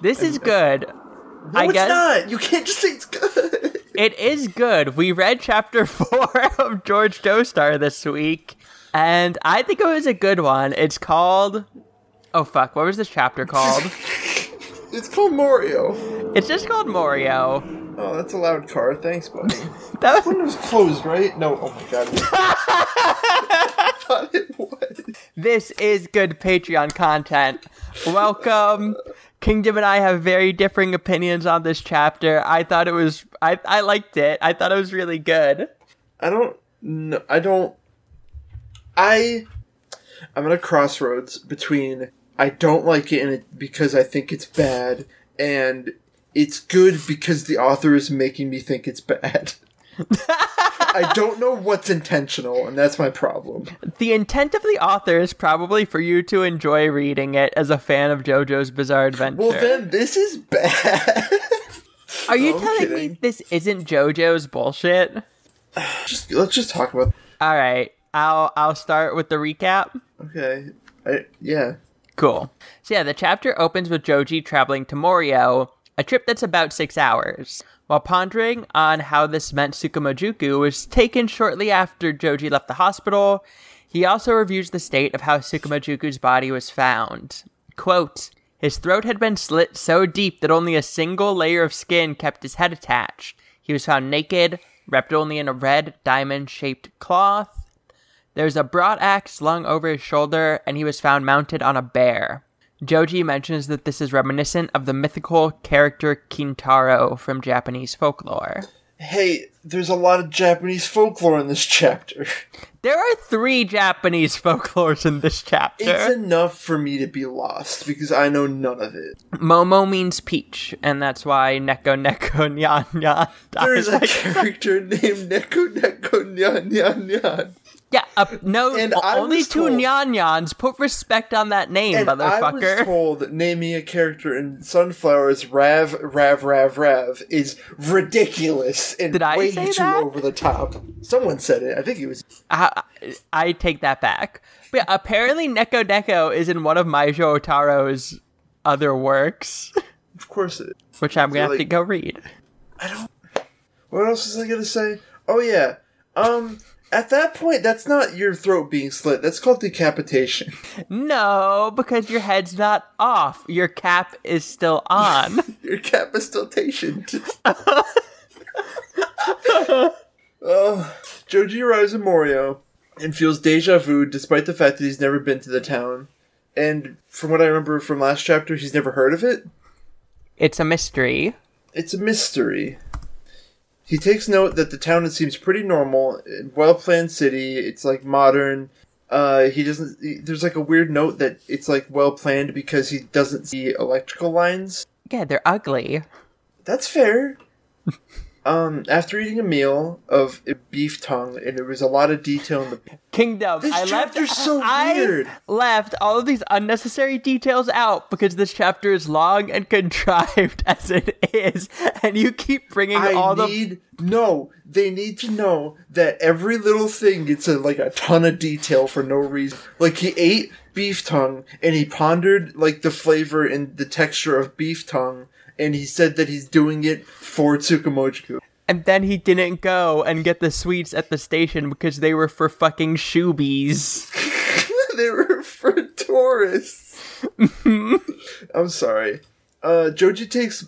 This is good. No, I guess it's not. You can't just say it's good. It is good. We read chapter 4 of George Joestar this week, and I think it was a good one. It's called... Oh, fuck. What was this chapter called? It's called Morioh. It's just called Morioh. Oh, that's a loud car. Thanks, buddy. That window's closed, right? No. Oh, my God. I thought it was. This is good Patreon content. Welcome. Kingdom and I have very differing opinions on this chapter. I thought it was... I liked it. I thought it was really good. I'm at a crossroads between... I don't like it, and it because I think it's bad, and it's good because the author is making me think it's bad. I don't know what's intentional, and that's my problem. The intent of the author is probably for you to enjoy reading it as a fan of JoJo's Bizarre Adventure. Well, then this is bad. Are you telling me this isn't JoJo's bullshit? Let's just talk about. All right, I'll start with the recap. Okay. Yeah. Cool. So yeah, the chapter opens with Joji traveling to Morioh, a trip that's about 6 hours. While pondering on how this meant Tsukumojuku was taken shortly after Joji left the hospital, he also reviews the state of how Tsukumojuku's body was found. Quote, his throat had been slit so deep that only a single layer of skin kept his head attached. He was found naked, wrapped only in a red diamond-shaped cloth. There's a broad axe slung over his shoulder, and he was found mounted on a bear. Joji mentions that this is reminiscent of the mythical character Kintaro from Japanese folklore. Hey, there's a lot of Japanese folklore in this chapter. There are 3 Japanese folklores in this chapter. It's enough for me to be lost, because I know none of it. Momo means peach, and that's why Neko Neko Nyan Nyan. There's a character named Neko Neko Nyan Nyan Nyan. Yeah, only two Nyan Nyans. Put respect on that name, motherfucker. I was told naming a character in Sunflower as Rav is ridiculous and way too over the top. Someone said it. I think it was... I take that back. But yeah, apparently Neko Neko is in one of Momo Taro's other works. Of course it is. Which I'm going to have to go read. What else was I going to say? Oh, yeah. At that point, that's not your throat being slit. That's called decapitation. No, because your head's not off. Your cap is still on. Your cap is still patient. Joji arrives in Morioh and feels deja vu despite the fact that he's never been to the town. And from what I remember from last chapter, he's never heard of it. It's a mystery. He takes note that the town seems pretty normal, well-planned city, it's, modern. There's, a weird note that it's, well-planned because he doesn't see electrical lines. Yeah, they're ugly. That's fair. After eating a meal of beef tongue, and there was a lot of detail in the... Kingdom, this chapter's so weird. I left all of these unnecessary details out because this chapter is long and contrived as it is, and you keep bringing No, they need to know that every little thing gets, a ton of detail for no reason. He ate beef tongue, and he pondered, the flavor and the texture of beef tongue, and he said that he's doing it for Tsukumojuku. And then he didn't go and get the sweets at the station because they were for fucking shoobies. They were for tourists. I'm sorry. Joji takes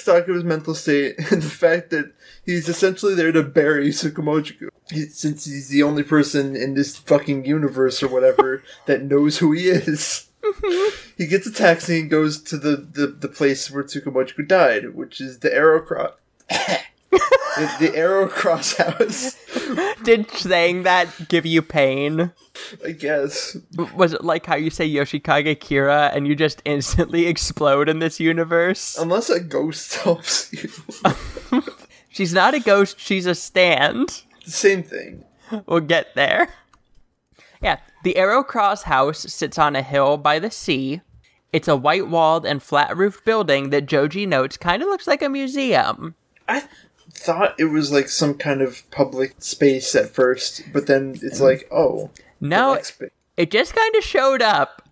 stock of his mental state and the fact that he's essentially there to bury Tsukumojuku. Since he's the only person in this fucking universe or whatever that knows who he is. He gets a taxi and goes to the place where Tsukumojuku died, which is the Arrowcross. the Arrowcross house. Did saying that give you pain? I guess. Was it like how you say Yoshikage Kira and you just instantly explode in this universe? Unless a ghost helps you. She's not a ghost, she's a stand. Same thing. We'll get there. Yeah, the Arrowcross house sits on a hill by the sea. It's a white-walled and flat-roofed building that Joji notes kind of looks like a museum. I thought it was some kind of public space at first, but then it's oh. No, it just kind of showed up.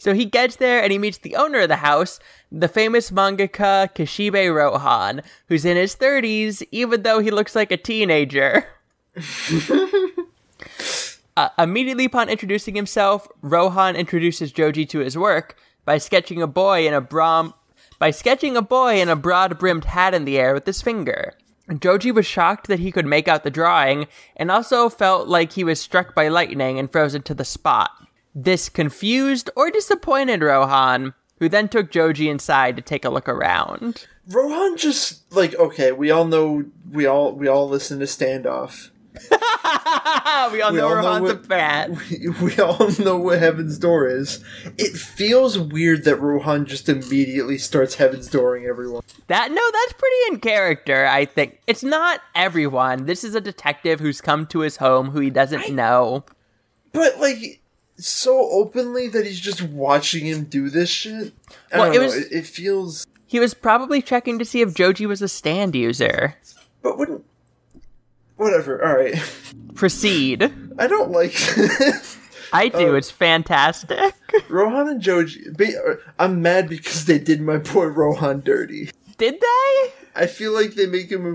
So he gets there and he meets the owner of the house, the famous mangaka Kishibe Rohan, who's in his 30s, even though he looks like a teenager. Immediately upon introducing himself, Rohan introduces Joji to his work by sketching a boy in a broad-brimmed hat in the air with his finger. Joji was shocked that he could make out the drawing, and also felt like he was struck by lightning and frozen to the spot. This confused or disappointed Rohan, who then took Joji inside to take a look around. Rohan just, like, okay, we all listen to Standoff. we all know Rohan's a brat. We all know what Heaven's Door is. It feels weird that Rohan just immediately starts Heaven's Dooring everyone. That's pretty in character, I think. It's not everyone. This is a detective who's come to his home who he doesn't know. But, like, so openly that he's just watching him do this shit. I don't know, it feels... He was probably checking to see if Joji was a stand user. But wouldn't... Whatever, alright. Proceed. I don't like this. I do, it's fantastic. Rohan and Joji, I'm mad because they did my boy Rohan dirty. Did they? I feel like they make him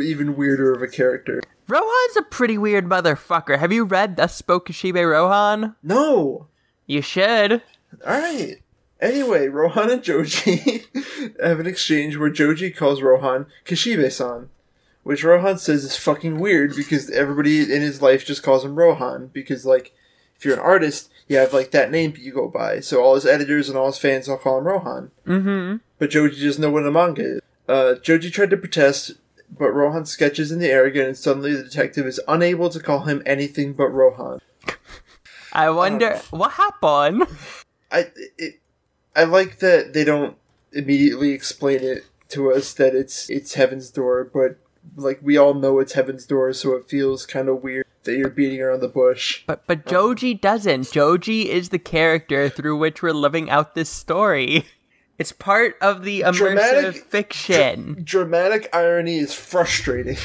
even weirder of a character. Rohan's a pretty weird motherfucker. Have you read Thus Spoke Kishibe Rohan? No. You should. Alright. Anyway, Rohan and Joji have an exchange where Joji calls Rohan Kishibe-san. Which Rohan says is fucking weird because everybody in his life just calls him Rohan. Because, like, if you're an artist, you have, like, that name you go by. So all his editors and all his fans all call him Rohan. Mm-hmm. But Joji doesn't know what a manga is. Joji tried to protest, but Rohan sketches in the air again, and suddenly the detective is unable to call him anything but Rohan. I wonder, what happened? I like that they don't immediately explain it to us that it's Heaven's Door, but... Like, we all know it's Heaven's Door, so it feels kind of weird that you're beating around the bush. But Joji doesn't. Joji is the character through which we're living out this story. It's part of the immersive fiction. Dramatic irony is frustrating.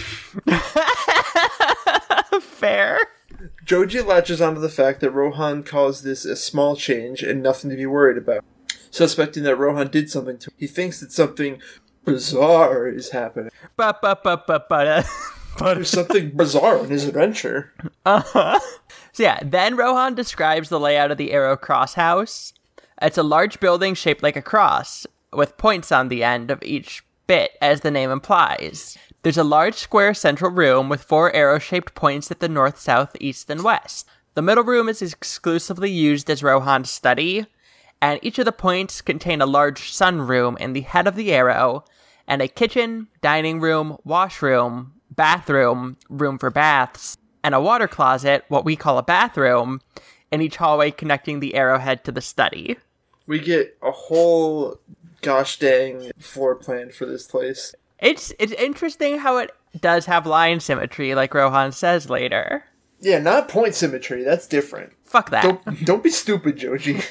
Fair. Joji latches onto the fact that Rohan calls this a small change and nothing to be worried about. Suspecting that Rohan did something to him, he thinks that something... bizarre is happening. There's something bizarre in his adventure. Uh-huh. So yeah, then Rohan describes the layout of the Arrowcross house. It's a large building shaped like a cross, with points on the end of each bit, as the name implies. There's a large square central room with 4 arrow-shaped points at the north, south, east, and west. The middle room is exclusively used as Rohan's study, and each of the points contain a large sunroom in the head of the arrow, and a kitchen, dining room, washroom, bathroom, room for baths, and a water closet, what we call a bathroom, in each hallway connecting the arrowhead to the study. We get a whole gosh dang floor plan for this place. It's interesting how it does have line symmetry, like Rohan says later. Yeah, not point symmetry. That's different. Fuck that. Don't be stupid, Joji.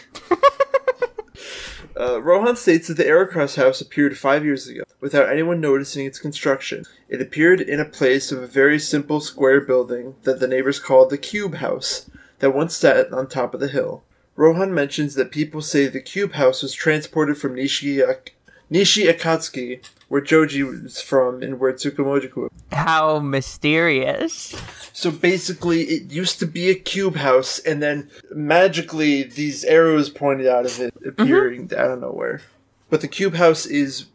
Rohan states that the Arrowcross house appeared 5 years ago, without anyone noticing its construction. It appeared in a place of a very simple square building that the neighbors called the Cube House, that once sat on top of the hill. Rohan mentions that people say the Cube House was transported from Nishi Akatsuki, where Joji was from, and where Tsukumojuku was. How mysterious. So basically, it used to be a cube house, and then magically, these arrows pointed out of it, appearing out of nowhere. But the cube house is,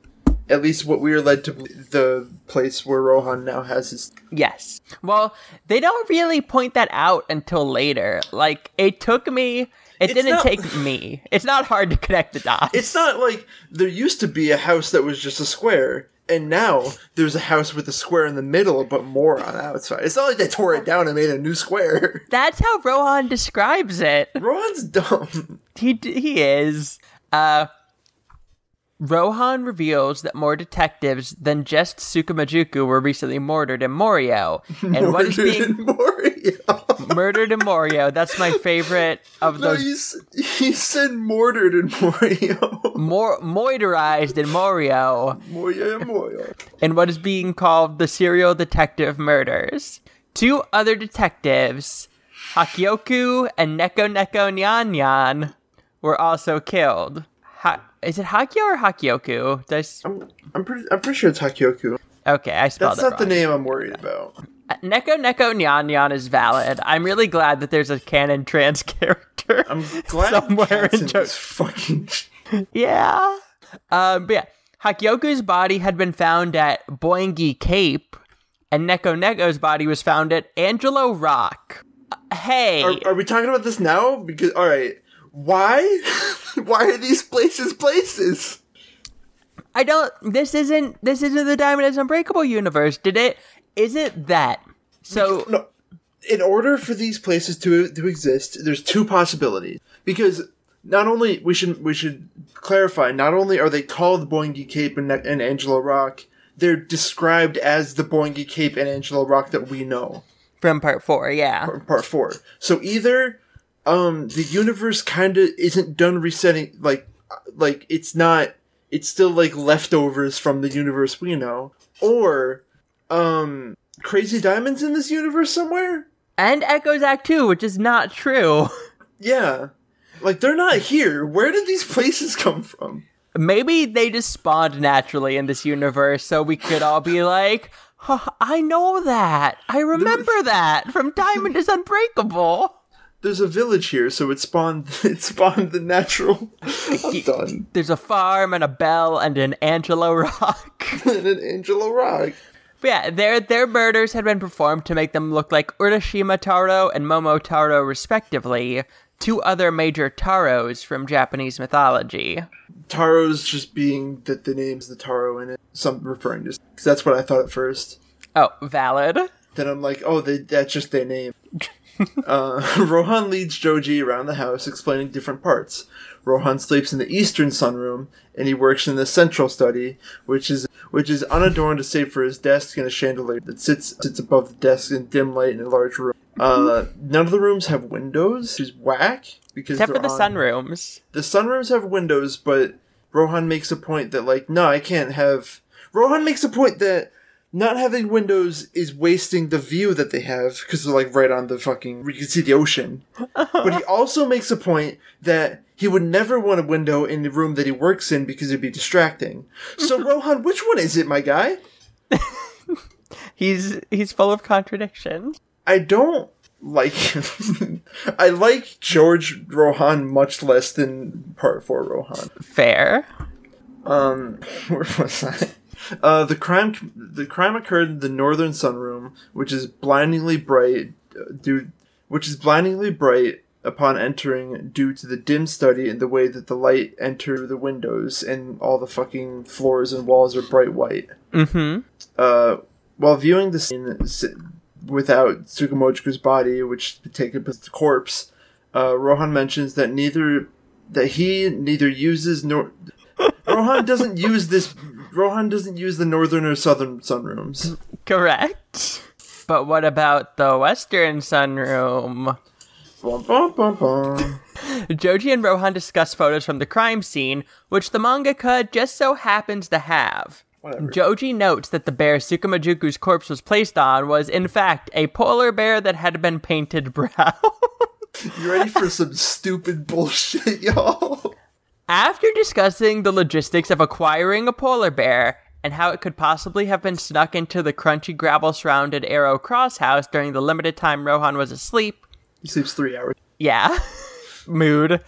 at least what we are led to believe, the place where Rohan now has his... Yes. Well, they don't really point that out until later. Like, it took me... It didn't take me. It's not hard to connect the dots. It's not like there used to be a house that was just a square, and now there's a house with a square in the middle, but more on the outside. It's not like they tore it down and made a new square. That's how Rohan describes it. Rohan's dumb. He is. Rohan reveals that more detectives than just Tsukumojuku were recently murdered in Morioh. Murdered in Morioh. That's my favorite of those. No, he said murdered in Morioh. Moiterized in Morioh. And what is being called the serial detective murders. 2 other detectives, Hakyoku and Neko Neko Nyan Nyan, were also killed. Is it Hakyo or Hakyoku? I'm pretty sure it's Hakyoku. Okay, I spelled it wrong. That's not the name I'm worried about. Neko Neko Nyan Nyan is valid. I'm really glad that there's a canon trans character. I'm glad somewhere in JoJo's fucking. Yeah. But yeah, Hakyoku's body had been found at Boingi Cape, and Neko Neko's body was found at Angelo Rock. Hey, are we talking about this now? Because all right, why are these places? I don't. This isn't the Diamond is Unbreakable universe, did it? Is it that? So, no, in order for these places to exist, there's two possibilities. Because not only we should clarify, not only are they called Boingi Cape and Angelo Rock, they're described as the Boingi Cape and Angelo Rock that we know from Part 4. Yeah, from Part 4. So either the universe kind of isn't done resetting, like it's not. It's still like leftovers from the universe we know, or. Crazy Diamond's in this universe somewhere? And Echoes Act 2, which is not true. Yeah. Like, they're not here. Where did these places come from? Maybe they just spawned naturally in this universe, so we could all be like, oh, I know that. I remember that from Diamond is Unbreakable. There's a village here, so it spawned the natural. I'm done. There's a farm and a bell and an Angelo Rock. And an Angelo Rock. But yeah, their murders had been performed to make them look like Urashima Taro and Momo Taro, respectively, two other major Taros from Japanese mythology. Taros just being that the name's the Taro in it. Some referring to, because that's what I thought at first. Oh, valid. Then I'm like, oh, that's just their name. Rohan leads Joji around the house, explaining different parts. Rohan sleeps in the eastern sunroom, and he works in the central study, which is unadorned save for his desk and a chandelier that sits above the desk in dim light in a large room. None of the rooms have windows, which is whack. Except for the sunrooms. The sunrooms have windows, but Rohan makes a point that, like, no, I can't have... Rohan makes a point that not having windows is wasting the view that they have, because they're, like, right on the fucking... You can see the ocean. But he also makes a point that... He would never want a window in the room that he works in because it'd be distracting. So, Rohan, which one is it, my guy? He's full of contradictions. I don't like him. I like George Rohan much less than Part 4 Rohan. Fair. Where was I? The crime occurred in the northern sunroom, which is blindingly bright. Upon entering, due to the dim study and the way that the light entered the windows and all the fucking floors and walls are bright white. Mm-hmm. While viewing the scene without Tsukumojuku's body, which had taken place the corpse, Rohan mentions that Rohan doesn't use the northern or southern sunrooms. Correct. But what about the western sunroom? Bum, bum, bum, bum. Joji and Rohan discuss photos from the crime scene, which the mangaka just so happens to have. Whatever. Joji notes that the bear Tsukumojuku's corpse was placed on was, in fact, a polar bear that had been painted brown. You ready for some stupid bullshit, y'all? After discussing the logistics of acquiring a polar bear and how it could possibly have been snuck into the crunchy gravel-surrounded Arrowcross house during the limited time Rohan was asleep, he sleeps 3 hours. Yeah. Mood.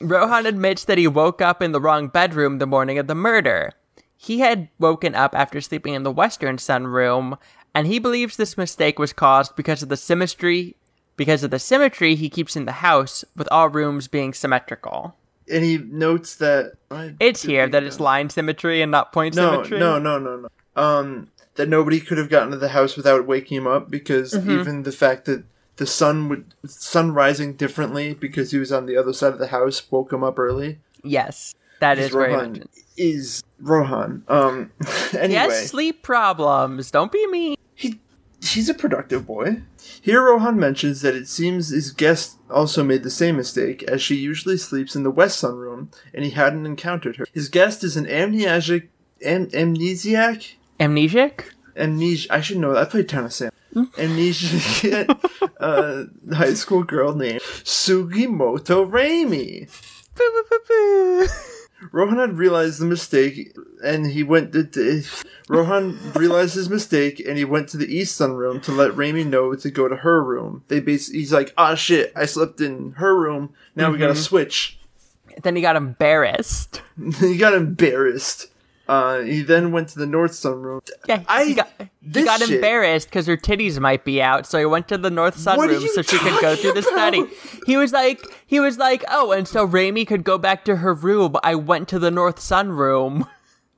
Rohan admits that he woke up in the wrong bedroom the morning of the murder. He had woken up after sleeping in the western sunroom, and he believes this mistake was caused because of the symmetry he keeps in the house, with all rooms being symmetrical. And he notes that... It's line symmetry and not point symmetry? No. That nobody could have gotten to the house without waking him up, because even the fact that the sun rising differently because he was on the other side of the house woke him up early. Yes, that is Rohan. Very is Rohan. Anyway, he has sleep problems. Don't be mean. He's a productive boy. Here, Rohan mentions that it seems his guest also made the same mistake, as she usually sleeps in the west sunroom, and he hadn't encountered her. His guest is an amnesiac. Amnesiac. I should know that. I played Town of Sam. an Asian high school girl named Sugimoto Raimi. Rohan had realized the mistake, and he went to... Rohan realized his mistake, and he went to the East Sun room to let Raimi know to go to her room. They basically... He's like, ah, shit, I slept in her room. Now we gotta switch. Then he got embarrassed. He then went to the North Sun room. Yeah, he got embarrassed because her titties might be out, so he went to the North Sun room so she could go through the study. He was like, oh, and so Raimi could go back to her room. I went to the North Sun room.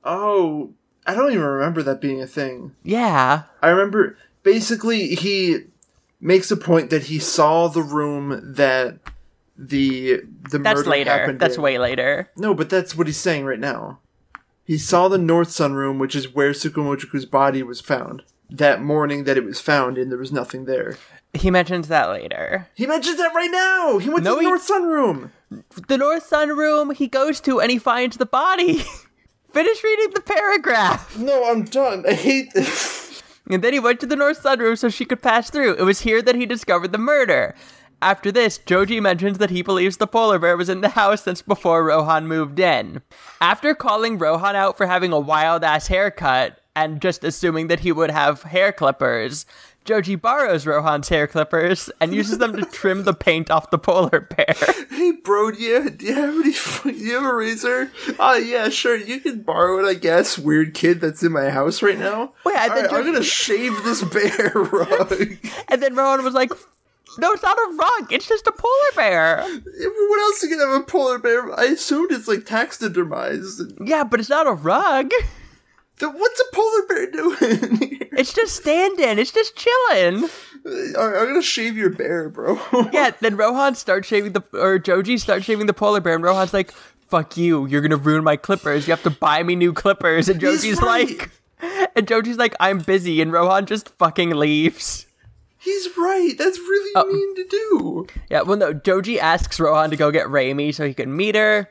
Oh, I don't even remember that being a thing. Yeah. I remember, basically, he makes a point that he saw the room that the murder later. Happened that's in. Way later. No, but that's what he's saying right now. He saw the North Sun room, which is where Tsukumojuku's body was found. That morning that it was found, and there was nothing there. He mentions that later. He mentions that right now! He went to the North Sun room! The North Sun room he goes to, and he finds the body! Finish reading the paragraph! No, I'm done. I hate this. And then he went to the North Sun room so she could pass through. It was here that he discovered the murder. After this, Joji mentions that he believes the polar bear was in the house since before Rohan moved in. After calling Rohan out for having a wild-ass haircut and just assuming that he would have hair clippers, Joji borrows Rohan's hair clippers and uses them to trim the paint off the polar bear. Hey, bro, do you have a razor? Oh, yeah, sure, you can borrow it, I guess, weird kid that's in my house right now. Wait, I'm going to shave this bear, Rohan. And then Rohan was like, no, it's not a rug. It's just a polar bear. What else are you going to have a polar bear? I assumed it's like taxidermized. Yeah, but it's not a rug. What's a polar bear doing here? It's just standing. It's just chilling. I'm going to shave your bear, bro. Yeah, then Joji starts shaving the polar bear, and Rohan's like, fuck you. You're going to ruin my clippers. You have to buy me new clippers. And Joji's like, I'm busy. And Rohan just fucking leaves. He's right. That's really mean to do. Yeah, well, no. Joji asks Rohan to go get Raimi so he can meet her.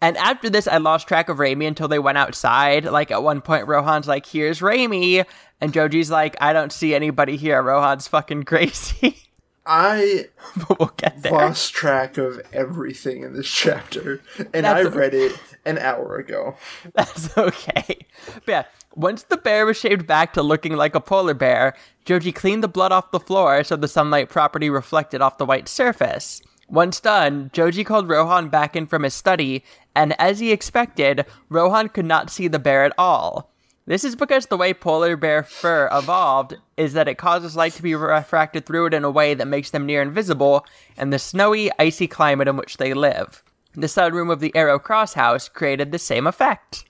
And after this, I lost track of Raimi until they went outside. Like, at one point, Rohan's like, here's Raimi. And Joji's like, I don't see anybody here. Rohan's fucking crazy. I but we'll get there. Lost track of everything in this chapter. And I read it an hour ago. That's okay. But yeah. Once the bear was shaved back to looking like a polar bear, Joji cleaned the blood off the floor so the sunlight properly reflected off the white surface. Once done, Joji called Rohan back in from his study, and as he expected, Rohan could not see the bear at all. This is because the way polar bear fur evolved is that it causes light to be refracted through it in a way that makes them near invisible in the snowy, icy climate in which they live. The sunroom of the Arrowcross house created the same effect.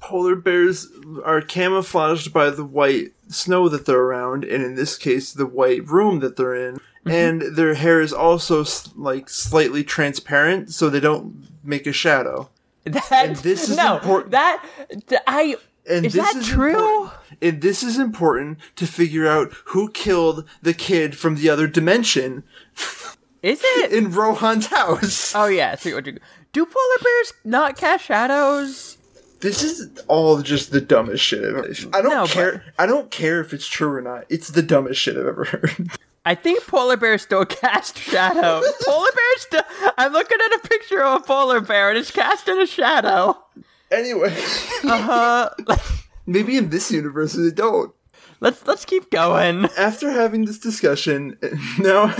Polar bears are camouflaged by the white snow that they're around, and in this case, the white room that they're in. And their hair is also like slightly transparent, so they don't make a shadow. And this is important to figure out who killed the kid from the other dimension. Is it in Rohan's house? Oh yeah. Do polar bears not cast shadows? This is all just the dumbest shit I've ever heard. I don't care if it's true or not. It's the dumbest shit I've ever heard. I think polar bears still cast shadow. Polar bears still... I'm looking at a picture of a polar bear and it's cast in a shadow. Anyway. Maybe in this universe they don't. Let's keep going. After having this discussion, having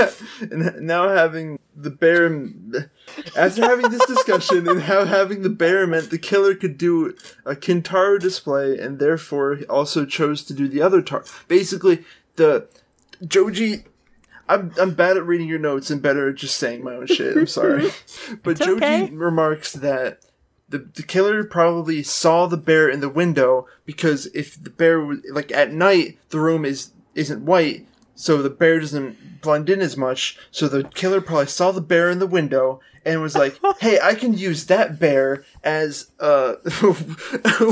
the bear meant the killer could do a Kintaro display and therefore also chose to do the other basically, the Joji. I'm bad at reading your notes and better at just saying my own shit. I'm sorry, but Joji remarks that. The killer probably saw the bear in the window because if the bear was like at night, the room isn't white, so the bear doesn't blend in as much. So the killer probably saw the bear in the window and was like, "Hey, I can use that bear as a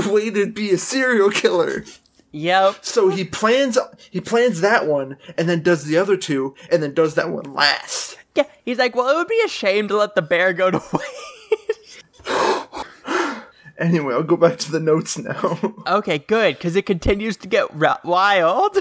way to be a serial killer." Yep. So he plans that one and then does the other two and then does that one last. Yeah, he's like, "Well, it would be a shame to let the bear go to waste." Anyway, I'll go back to the notes now. Okay, good, because it continues to get wild.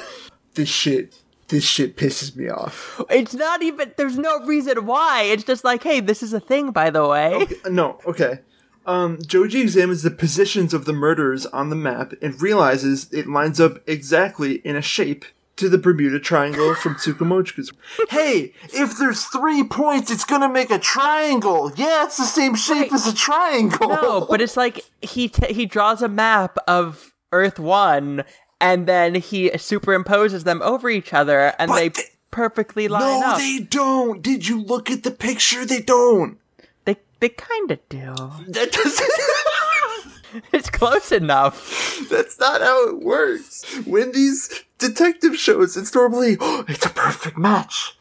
This shit this shit pisses me off. It's not even, there's no reason why. It's just like, hey, this is a thing, by the way. Okay, no, okay. Joji examines the positions of the murderers on the map and realizes it lines up exactly in a shape to the Bermuda Triangle from Tsukumojuku's. Hey, if there's 3 points, it's gonna make a triangle. Yeah, it's the same shape as a triangle. No, but it's like he draws a map of Earth 1, and then he superimposes them over each other, and they perfectly line up. No, they don't. Did you look at the picture? They don't. They kind of do. That doesn't... It's close enough. That's not how it works. When these detective shows, it's normally, oh, it's a perfect match.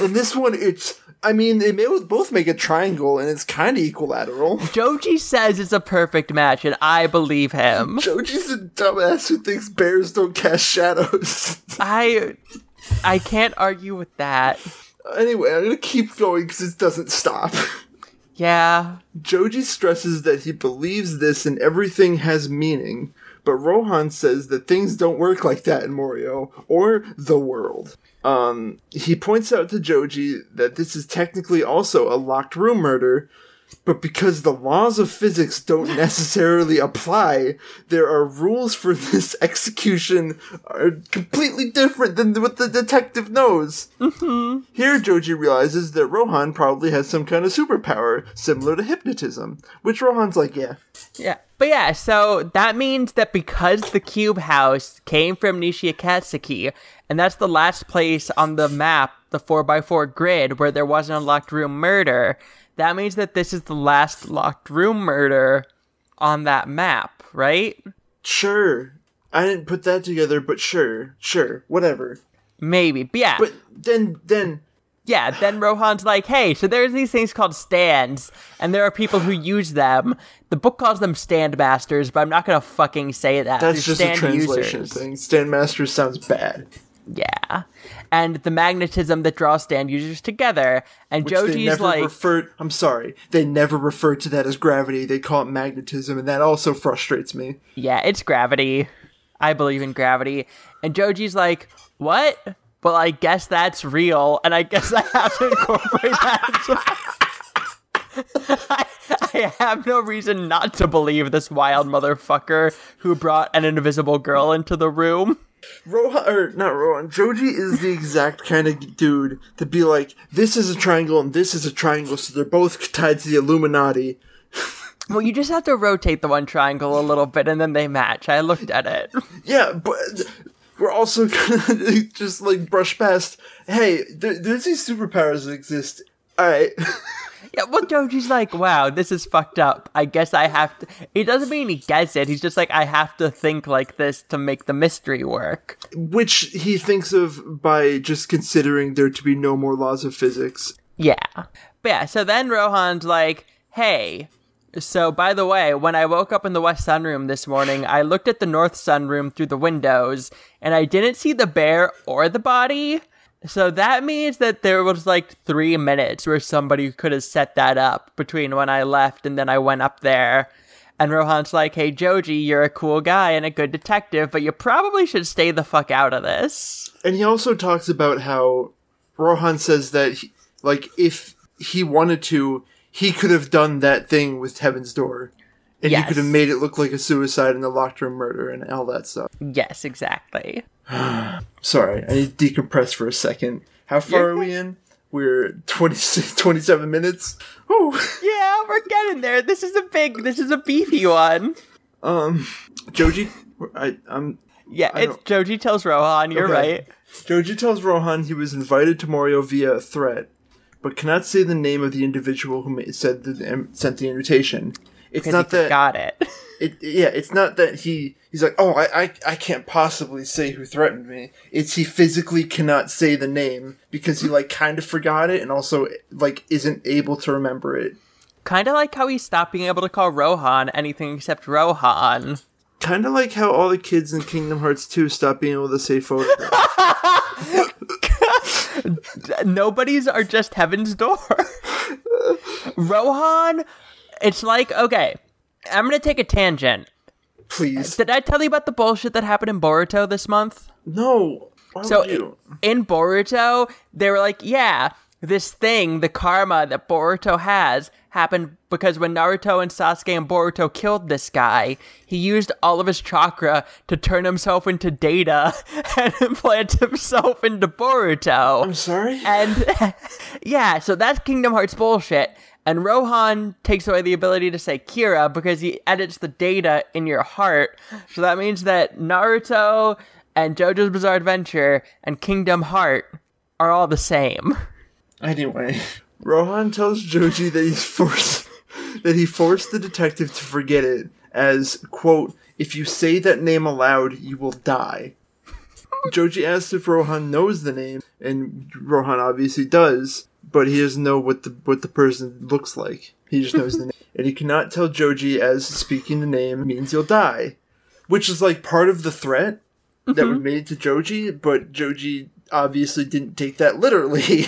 In this one, it's... I mean, they may both make a triangle, and it's kind of equilateral. Joji says it's a perfect match, and I believe him. Joji's a dumbass who thinks bears don't cast shadows. I can't argue with that. Anyway, I'm going to keep going because it doesn't stop. Yeah. Joji stresses that he believes this and everything has meaning, but Rohan says that things don't work like that in Morioh, or the world. He points out to Joji that this is technically also a locked room murder, but because the laws of physics don't necessarily apply, there are rules for this execution are completely different than what the detective knows. Mm-hmm. Here, Joji realizes that Rohan probably has some kind of superpower similar to hypnotism, which Rohan's like, yeah. Yeah. But yeah, so that means that because the cube house came from Nishi Akatsuki, and that's the last place on the map, the 4x4 grid, where there wasn't a locked room murder, that means that this is the last locked room murder on that map, right? Sure. I didn't put that together, but sure, whatever. Maybe, but yeah. But then... Yeah, then Rohan's like, hey, so there's these things called stands, and there are people who use them. The book calls them stand masters, but I'm not going to fucking say that. That's just a translation thing. Stand masters sounds bad. Yeah. And the magnetism that draws stand users together. And which Joji's like... I'm sorry. They never refer to that as gravity. They call it magnetism, and that also frustrates me. Yeah, it's gravity. I believe in gravity. And Joji's like, what? Well, I guess that's real, and I guess I have to incorporate that. I have no reason not to believe this wild motherfucker who brought an invisible girl into the room. Joji is the exact kind of dude to be like, this is a triangle and this is a triangle, so they're both tied to the Illuminati. Well, you just have to rotate the one triangle a little bit, and then they match. I looked at it. Yeah, but... We're also gonna just, like, brush past, hey, there's these superpowers that exist. Alright. Yeah, well, Joji's like, wow, this is fucked up. I guess I have to... He doesn't mean he gets it. He's just like, I have to think like this to make the mystery work. Which he thinks of by just considering there to be no more laws of physics. Yeah. But yeah, so then Rohan's like, hey... So, by the way, when I woke up in the West Sunroom this morning, I looked at the North Sunroom through the windows, and I didn't see the bear or the body. So that means that there was, like, 3 minutes where somebody could have set that up between when I left and then I went up there. And Rohan's like, hey, Joji, you're a cool guy and a good detective, but you probably should stay the fuck out of this. And he also talks about how Rohan says that, if he wanted to... He could have done that thing with Heaven's Door. And yes. He could have made it look like a suicide and a locked room murder and all that stuff. Yes, exactly. Sorry, I need to decompress for a second. How far are we in? We're 27 minutes. Ooh. Yeah, we're getting there. This is a beefy one. Joji? Joji tells Rohan, you're right. Joji tells Rohan he was invited to Morioh via a threat, but cannot say the name of the individual who sent the invitation. It's not that got it. It's not that he's like, oh, I can't possibly say who threatened me. It's he physically cannot say the name because he kind of forgot it and also isn't able to remember it. Kind of like how he stopped being able to call Rohan anything except Rohan. Kind of like how all the kids in Kingdom Hearts 2 stopped being able to say photographs. Nobody's are just Heaven's Door. Rohan, it's like, okay, I'm going to take a tangent. Please. Did I tell you about the bullshit that happened in Boruto this month? No. So in Boruto, they were like, yeah, this thing, the karma that Boruto has, happened because when Naruto and Sasuke and Boruto killed this guy, he used all of his chakra to turn himself into Data and implant himself into Boruto. I'm sorry? And yeah, so that's Kingdom Hearts bullshit. And Rohan takes away the ability to say Kira because he edits the data in your heart. So that means that Naruto and JoJo's Bizarre Adventure and Kingdom Heart are all the same. Anyway, Rohan tells Joji that he forced the detective to forget it as, quote, "If you say that name aloud, you will die." Joji asks if Rohan knows the name, and Rohan obviously does. But he doesn't know what the person looks like. He just knows the name. And he cannot tell Joji as speaking the name means you'll die. Which is like part of the threat that was made to Joji, but Joji obviously didn't take that literally.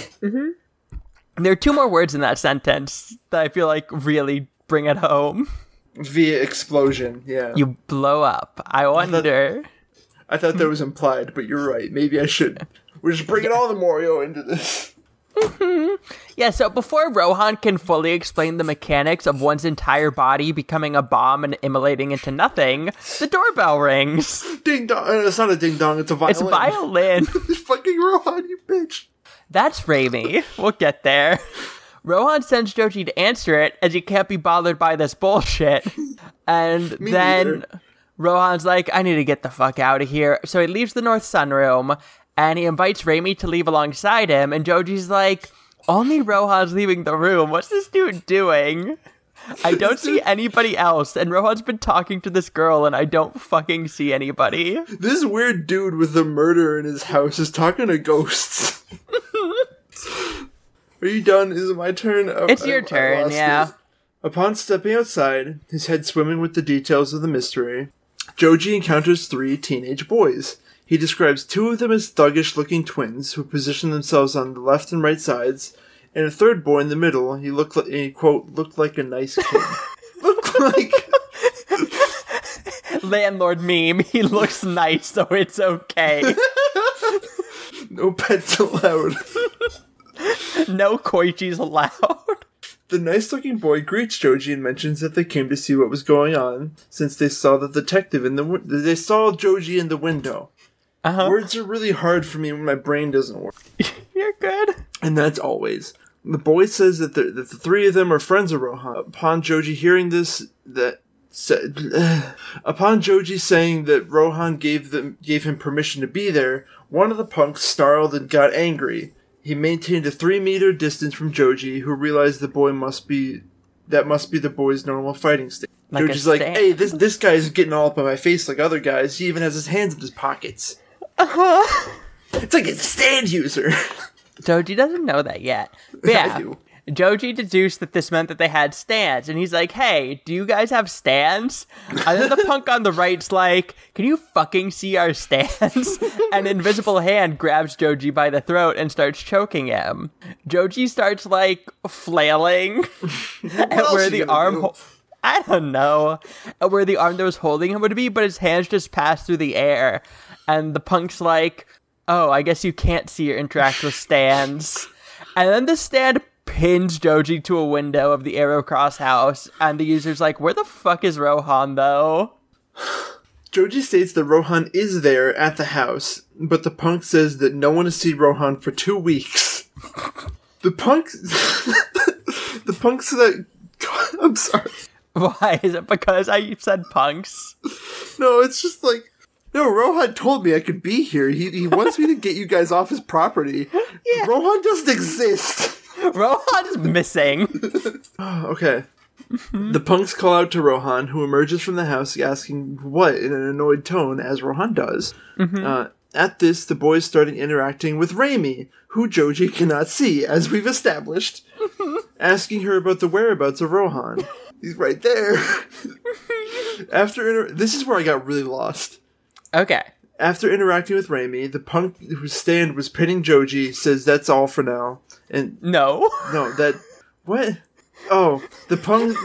There are two more words in that sentence that I feel like really bring it home. Via explosion, yeah. You blow up. I wonder. I thought that was implied, but you're right. Maybe I should. We're just bringing all the Morioh into this. Yeah, so before Rohan can fully explain the mechanics of one's entire body becoming a bomb and immolating into nothing, the doorbell rings. Ding dong. It's not a ding dong, it's a violin. It's a violin. Fucking Rohan, you bitch. That's Raimi. We'll get there. Rohan sends Joji to answer it as he can't be bothered by this bullshit. And then Rohan's like, I need to get the fuck out of here. So he leaves the North Sunroom. And he invites Raimi to leave alongside him. And Joji's like, only Rohan's leaving the room. What's this dude doing? I don't see anybody else. And Rohan's been talking to this girl and I don't fucking see anybody. This weird dude with the murder in his house is talking to ghosts. Are you done? Is it my turn? It's your turn, yeah. Upon stepping outside, his head swimming with the details of the mystery, Joji encounters three teenage boys. He describes two of them as thuggish-looking twins who position themselves on the left and right sides, and a third boy in the middle. He looked like a nice kid. Looked like landlord meme. He looks nice, so it's okay. No pets allowed. No Koichis allowed. The nice-looking boy greets Joji and mentions that they came to see what was going on, since they saw the detective they saw Joji in the window. Words are really hard for me when my brain doesn't work. You're good. And that's always. The boy says that the three of them are friends of Rohan. Upon Joji hearing this, upon Joji saying that Rohan gave him permission to be there, one of the punks snarled and got angry. He maintained a 3-meter distance from Joji, who realized that must be the boy's normal fighting state. Like Joji's like, hey, this guy is getting all up in my face like other guys. He even has his hands in his pockets. It's like it's a stand user. Joji doesn't know that yet. But yeah, I do. Joji deduced that this meant that they had stands, and he's like, hey, do you guys have stands? And then the punk on the right's like, can you fucking see our stands? An invisible hand grabs Joji by the throat and starts choking him. Joji starts, like, flailing at where the arm... I don't know where the arm that was holding him would be, but his hands just pass through the air. And the punk's like, oh, I guess you can't see or interact with stands. And then the stand pins Joji to a window of the Arrowcross house, and the user's like, where the fuck is Rohan, though? Joji states that Rohan is there at the house, but the punk says that no one has seen Rohan for 2 weeks. I'm sorry. Why? Is it because I said punks? No, it's just like... No, Rohan told me I could be here. He wants me to get you guys off his property. Yeah. Rohan doesn't exist. Rohan is missing. Okay. The punks call out to Rohan, who emerges from the house asking what in an annoyed tone, as Rohan does. At this, the boys started interacting with Raimi, who Joji cannot see, as we've established, asking her about the whereabouts of Rohan. He's right there. This is where I got really lost. Okay. After interacting with Raimi, the punk whose stand was pinning Joji says that's all for now. And No, that... What? Oh, the punk...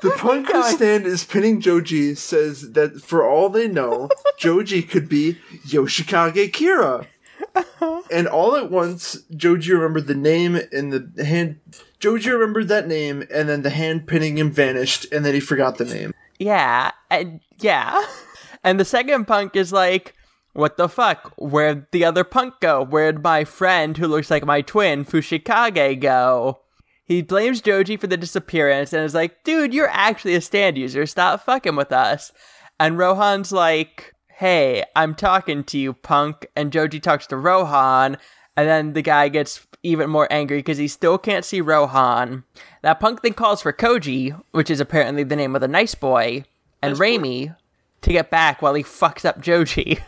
The punk who stand is pinning Joji says that for all they know, Joji could be Yoshikage Kira. Uh-huh. And all at once, Joji remembered the name and the hand. Joji remembered that name, and then the hand pinning him vanished, and then he forgot the name. Yeah, and the second punk is like, what the fuck? Where'd the other punk go? Where'd my friend, who looks like my twin, Fushikage, go? He blames Joji for the disappearance and is like, dude, you're actually a stand user. Stop fucking with us. And Rohan's like, hey, I'm talking to you, punk. And Joji talks to Rohan. And then the guy gets even more angry because he still can't see Rohan. That punk then calls for Koji, which is apparently the name of the nice boy, and Raimi to get back while he fucks up Joji.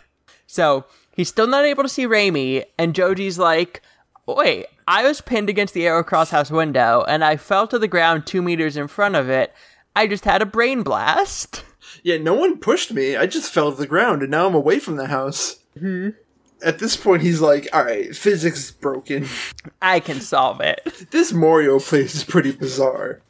So he's still not able to see Raimi, and Joji's like, wait, I was pinned against the Arrowcross house window, and I fell to the ground 2 meters in front of it. I just had a brain blast. Yeah, no one pushed me. I just fell to the ground, and now I'm away from the house. Mm-hmm. At this point, he's like, all right, physics is broken. I can solve it. This Morioh place is pretty bizarre.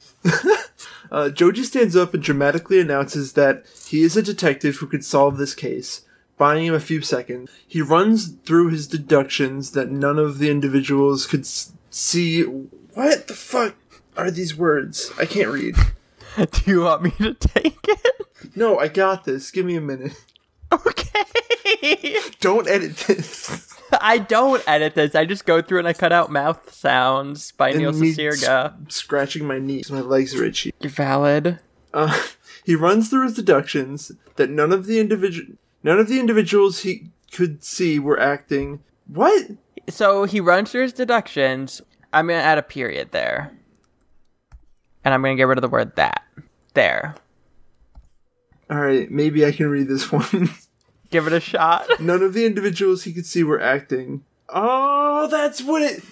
Joji stands up and dramatically announces that he is a detective who could solve this case, buying him a few seconds. He runs through his deductions that none of the individuals could see. What the fuck are these words? I can't read. Do you want me to take it? No, I got this. Give me a minute. Okay. Don't edit this. I don't edit this. I just go through and I cut out mouth sounds by Neil Sesirga. Scratching my knees. My legs are itchy. You're valid. He runs through his deductions that none of the individuals he could see were acting. What? So he runs through his deductions. I'm going to add a period there. And I'm going to get rid of the word that. There. All right, maybe I can read this one. Give it a shot. None of the individuals he could see were acting. Oh, that's what it...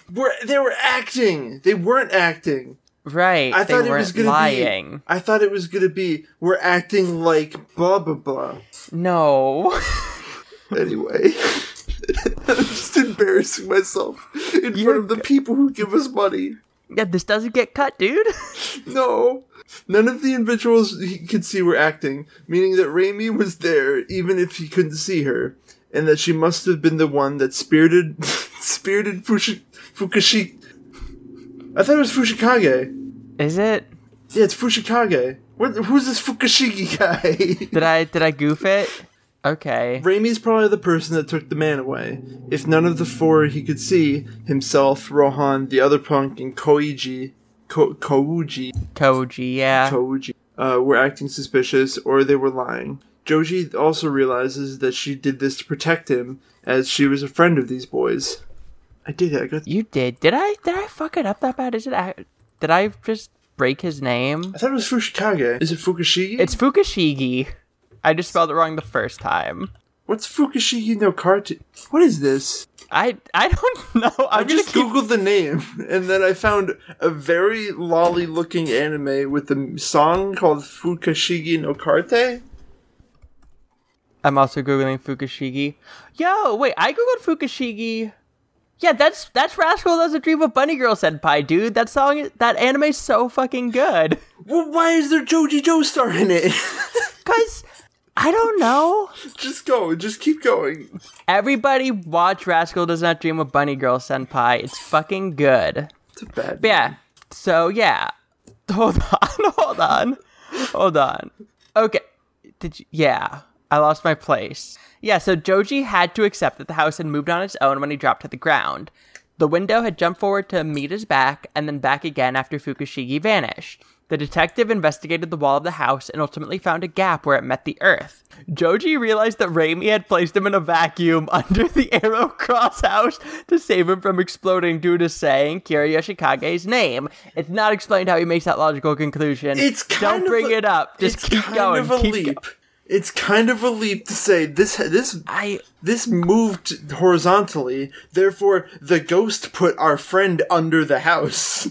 They were acting. They weren't acting. Right. I thought it was gonna lying. Be, I thought it was going to be, we're acting like blah, blah, blah. No. Anyway. I'm just embarrassing myself in front of the people who give us money. Yeah, this doesn't get cut, dude. No. None of the individuals he could see were acting, meaning that Raimi was there even if he couldn't see her, and that she must have been the one that spirited Fukushigi. I thought it was Fushikage. Is it? Yeah, it's Fushikage. Who's this Fukushigi guy? Did I goof it? Okay. Raimi's probably the person that took the man away. If none of the four he could see, himself, Rohan, the other punk, and Koji, were acting suspicious, or they were lying. Joji also realizes that she did this to protect him, as she was a friend of these boys. I did it. I got you did. Did I fuck it up that bad? Is it? Did I just break his name? I thought it was Fushikage. Is it Fukushigi? It's Fukushigi. I just spelled it wrong the first time. What's Fukushigi no cartoon? What is this? I don't know. I just googled the name, and then I found a very lolly-looking anime with a song called Fukushigi no Karte. I'm also googling Fukushigi. Yo, wait! I googled Fukushigi. Yeah, that's Rascal Doesn't Dream of Bunny Girl Senpai, dude. That song, that anime's so fucking good. Well, why is there George Joestar in it? Because, I don't know. Just keep going. Everybody watch Rascal Does Not Dream of Bunny Girl Senpai. It's fucking good. It's a bad but yeah, so yeah. Hold on. Okay, I lost my place. Yeah, so Joji had to accept that the house had moved on its own when he dropped to the ground. The window had jumped forward to meet his back, and then back again after Fukushigi vanished. The detective investigated the wall of the house and ultimately found a gap where it met the earth. Joji realized that Raimi had placed him in a vacuum under the Arrowcross house to save him from exploding due to saying Kira Yoshikage's name. It's not explained how he makes that logical conclusion. Don't bring it up. Just keep going. It's kind of a leap to say this moved horizontally, therefore the ghost put our friend under the house.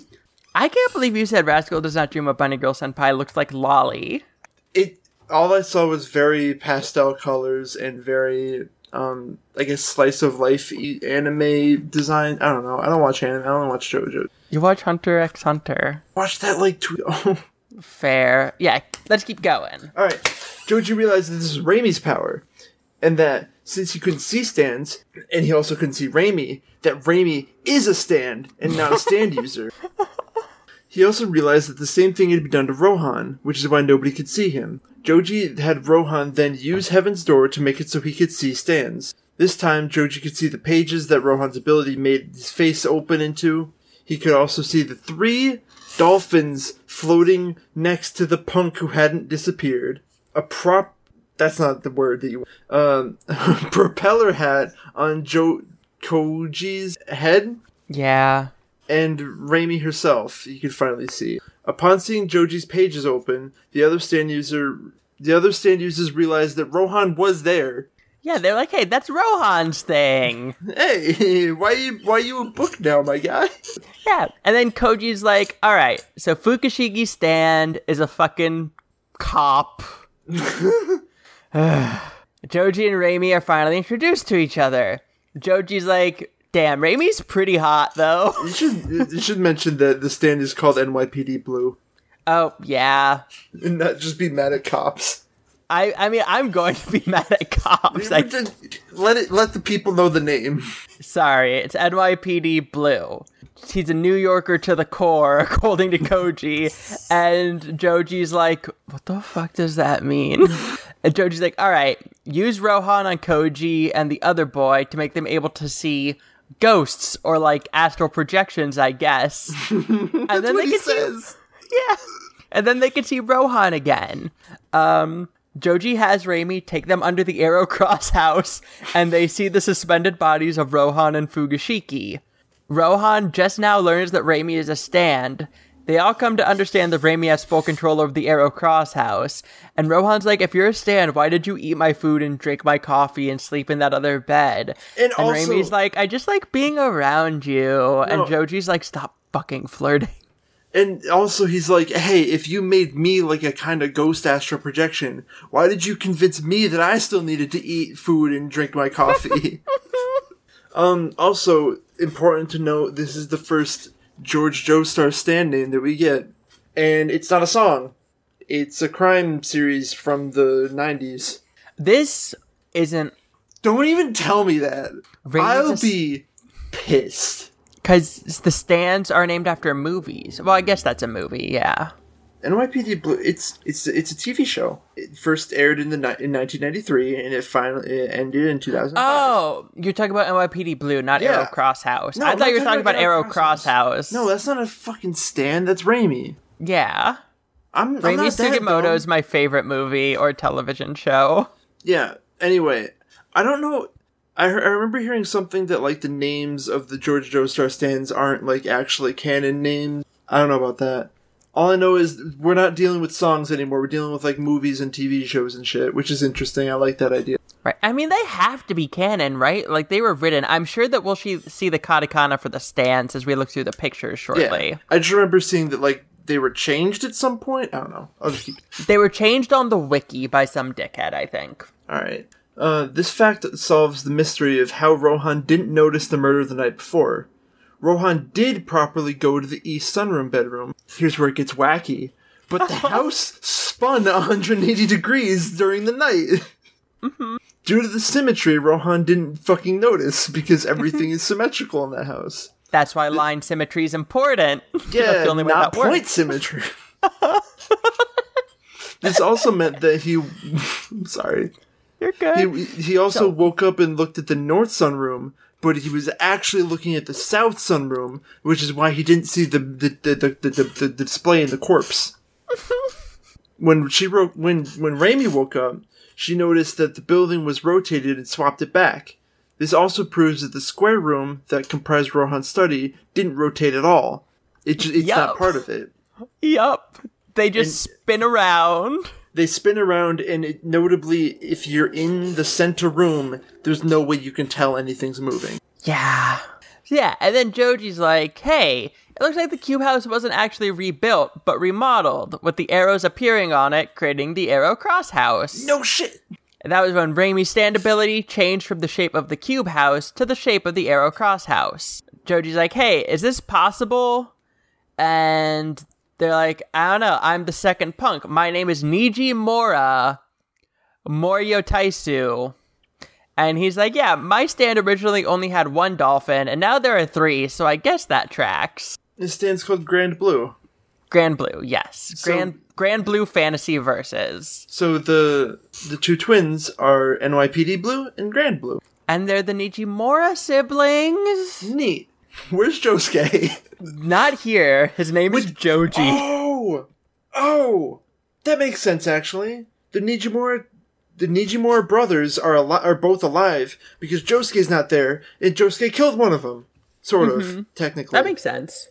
I can't believe you said Rascal Does Not Dream of Bunny Girl Senpai looks like Lolly. All I saw was very pastel colors and very, I guess, slice of life anime design. I don't know. I don't watch anime. I only watch JoJo. You watch Hunter x Hunter. Watch that like... Fair. Yeah, let's keep going. All right. Joji realizes this is Raimi's power, and that since he couldn't see stands, and he also couldn't see Raimi, that Raimi is a stand and not a stand user. He also realized that the same thing had been done to Rohan, which is why nobody could see him. Joji had Rohan then use Heaven's Door to make it so he could see stands. This time, Joji could see the pages that Rohan's ability made his face open into. He could also see the three dolphins floating next to the punk who hadn't disappeared. A prop... That's not the word that you... propeller hat on Koji's head. Yeah. And Raimi herself, you could finally see. Upon seeing Joji's pages open, the other stand users realized that Rohan was there. Yeah, they're like, hey, that's Rohan's thing. Hey, why you a book now, my guy? Yeah, and then Koji's like, all right, so Fukushigi stand is a fucking cop. Joji and Raimi are finally introduced to each other. Joji's like, damn, Raimi's pretty hot, though. You should mention that the stand is called NYPD Blue. Oh, yeah. And not just be mad at cops. I mean, I'm going to be mad at cops. Let the people know the name. Sorry, it's NYPD Blue. He's a New Yorker to the core, according to Koji. And Joji's like, what the fuck does that mean? And Joji's like, all right, use Rohan on Koji and the other boy to make them able to see ghosts or, like, astral projections, I guess. And then they can says. See, yeah. And then they can see Rohan again. Joji has Raimi take them under the Arrowcross house, and they see the suspended bodies of Rohan and Fukushigi. Rohan just now learns that Raimi is a stand. They all come to understand that Raimi has full control over the Arrowcross house, and Rohan's like, if you're a stand, why did you eat my food and drink my coffee and sleep in that other bed? And also, Raimi's like, I just like being around you, and Joji's like, stop fucking flirting. And also he's like, hey, if you made me like a kind of ghost astral projection, why did you convince me that I still needed to eat food and drink my coffee? Also, important to note, this is the first George Joestar stand name that we get. And it's not a song. It's a crime series from the 90s. This isn't... Don't even tell me that. I'll be pissed. Because the stands are named after movies. Well, I guess that's a movie, yeah. NYPD Blue, it's a TV show. It first aired in 1993, and it ended in 2005. Oh, you're talking about NYPD Blue, not yeah. Arrowcross House. No, I thought you were talking about Arrowcross House. No, that's not a fucking stand. That's Raimi. Yeah. I'm not that Sugimoto's my favorite movie or television show. Yeah, anyway, I don't know... I remember hearing something that, like, the names of the George Joestar stands aren't, like, actually canon names. I don't know about that. All I know is we're not dealing with songs anymore. We're dealing with, like, movies and TV shows and shit, which is interesting. I like that idea. Right. I mean, they have to be canon, right? Like, they were written. I'm sure that we'll see the katakana for the stands as we look through the pictures shortly. Yeah. I just remember seeing that, like, they were changed at some point. I don't know. I'll just keep... They were changed on the wiki by some dickhead, I think. All right. This fact solves the mystery of how Rohan didn't notice the murder the night before. Rohan did properly go to the east sunroom bedroom. Here's where it gets wacky. But the house spun 180 degrees during the night. Mm-hmm. Due to the symmetry, Rohan didn't fucking notice because everything is symmetrical in that house. That's why line symmetry is important. Yeah, that's the only way not that point symmetry. This also meant that he... I'm sorry. You're good. He also woke up and looked at the north sunroom, but he was actually looking at the south sunroom, which is why he didn't see the display in the corpse. When Raimi woke up, she noticed that the building was rotated and swapped it back. This also proves that the square room that comprised Rohan's study didn't rotate at all. It's not part of it. Yup. They just spin around. They spin around, and it, notably, if you're in the center room, there's no way you can tell anything's moving. Yeah. Yeah, and then Joji's like, hey, it looks like the cube house wasn't actually rebuilt, but remodeled, with the arrows appearing on it, creating the Arrowcross house. No shit! And that was when Raimi's stand ability changed from the shape of the cube house to the shape of the Arrowcross house. Joji's like, hey, is this possible? And They're like, I don't know, I'm the second punk. My name is Nijimura Moriotaisu. And he's like, yeah, my stand originally only had one dolphin, and now there are three, so I guess that tracks. This stand's called Grand Blue. Grand Blue, yes. So, Grand Blue Fantasy Versus. So the two twins are NYPD Blue and Grand Blue. And they're the Nijimura siblings. Neat. Where's Josuke? Not here. His name is Joji. Oh! That makes sense, actually. The Nijimura brothers are both alive because Josuke's not there, and Josuke killed one of them. Sort of, technically. That makes sense.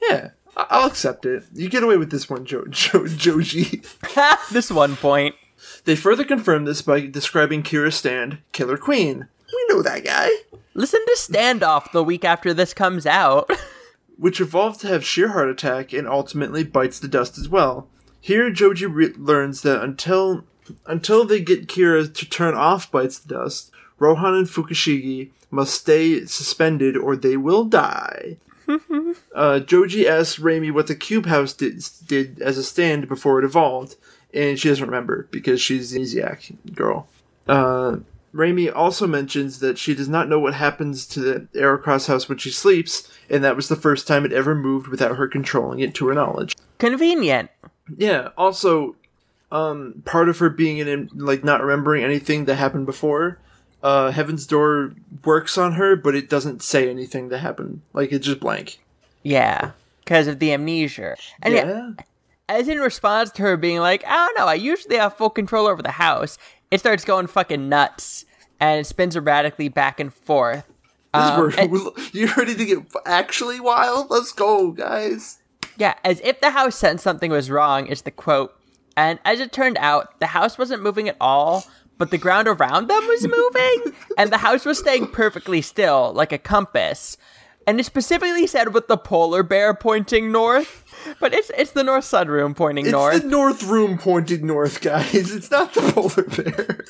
Yeah. I'll accept it. You get away with this one, Joji. This one point. They further confirm this by describing Kira's stand, Killer Queen. We know that guy. Listen to Standoff the week after this comes out. Which evolved to have Sheer Heart Attack and ultimately Bites the Dust as well. Here, Joji learns that until they get Kira to turn off Bites the Dust, Rohan and Fukushigi must stay suspended or they will die. Joji asks Raimi what the Cube House did as a stand before it evolved, and she doesn't remember because she's an Easiac girl. Raimi also mentions that she does not know what happens to the Arrowcross house when she sleeps, and that was the first time it ever moved without her controlling it to her knowledge. Convenient. Yeah, also, part of her being not remembering anything that happened before, Heaven's Door works on her, but it doesn't say anything that happened. It's just blank. Yeah, because of the amnesia. And yeah. As in response to her being like, I don't know, I usually have full control over the house, it starts going fucking nuts, and it spins erratically back and forth. You ready to get actually wild? Let's go, guys. Yeah, as if the house sensed something was wrong is the quote. And as it turned out, the house wasn't moving at all, but the ground around them was moving, and the house was staying perfectly still, like a compass. And it specifically said with the polar bear pointing north, but it's the north sunroom pointing north. It's the north room pointing north, guys. It's not the polar bear.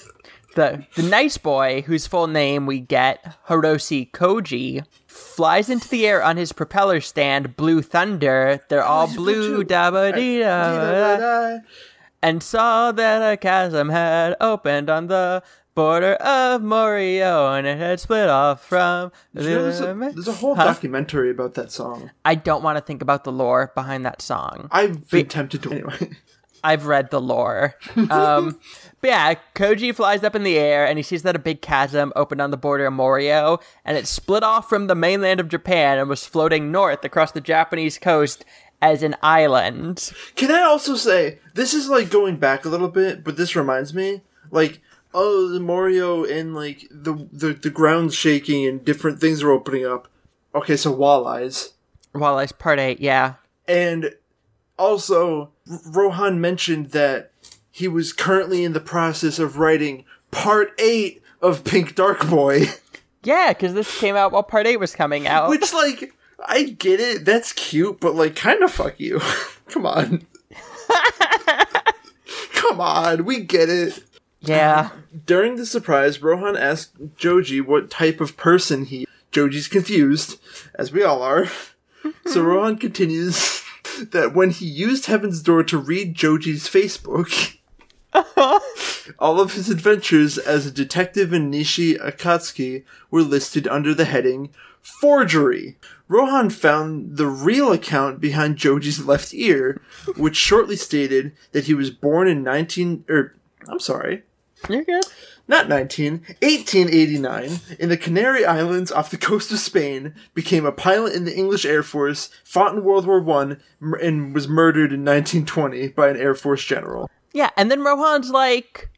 The nice boy, whose full name we get, Hiroshi Koji, flies into the air on his propeller stand, Blue Thunder. They're all blue, da-ba-dee-da-ba-da. And saw that a chasm had opened on the border of Morioh, and it had split off from... There's a whole documentary about that song. I don't want to think about the lore behind that song. I've been tempted to anyway. I've read the lore. But yeah, Koji flies up in the air, and he sees that a big chasm opened on the border of Morioh, and it split off from the mainland of Japan and was floating north across the Japanese coast as an island. Can I also say, this is going back a little bit, but this reminds me, the Morioh and, the ground's shaking and different things are opening up. Okay, so Walleyes. Walleyes Part 8, yeah. And also, Rohan mentioned that he was currently in the process of writing Part 8 of Pink Dark Boy. Yeah, because this came out while Part 8 was coming out. Which, I get it. That's cute, but, kind of fuck you. Come on. Come on, we get it. Yeah. During the surprise, Rohan asks Joji what type of person he... Joji's confused, as we all are. So Rohan continues that when he used Heaven's Door to read Joji's Facebook, all of his adventures as a detective in Nishi Akatsuki were listed under the heading Forgery. Rohan found the real account behind Joji's left ear, which shortly stated that he was born in 1889, in the Canary Islands off the coast of Spain, became a pilot in the English Air Force, fought in World War I, and was murdered in 1920 by an Air Force general. Yeah, and then Rohan's like,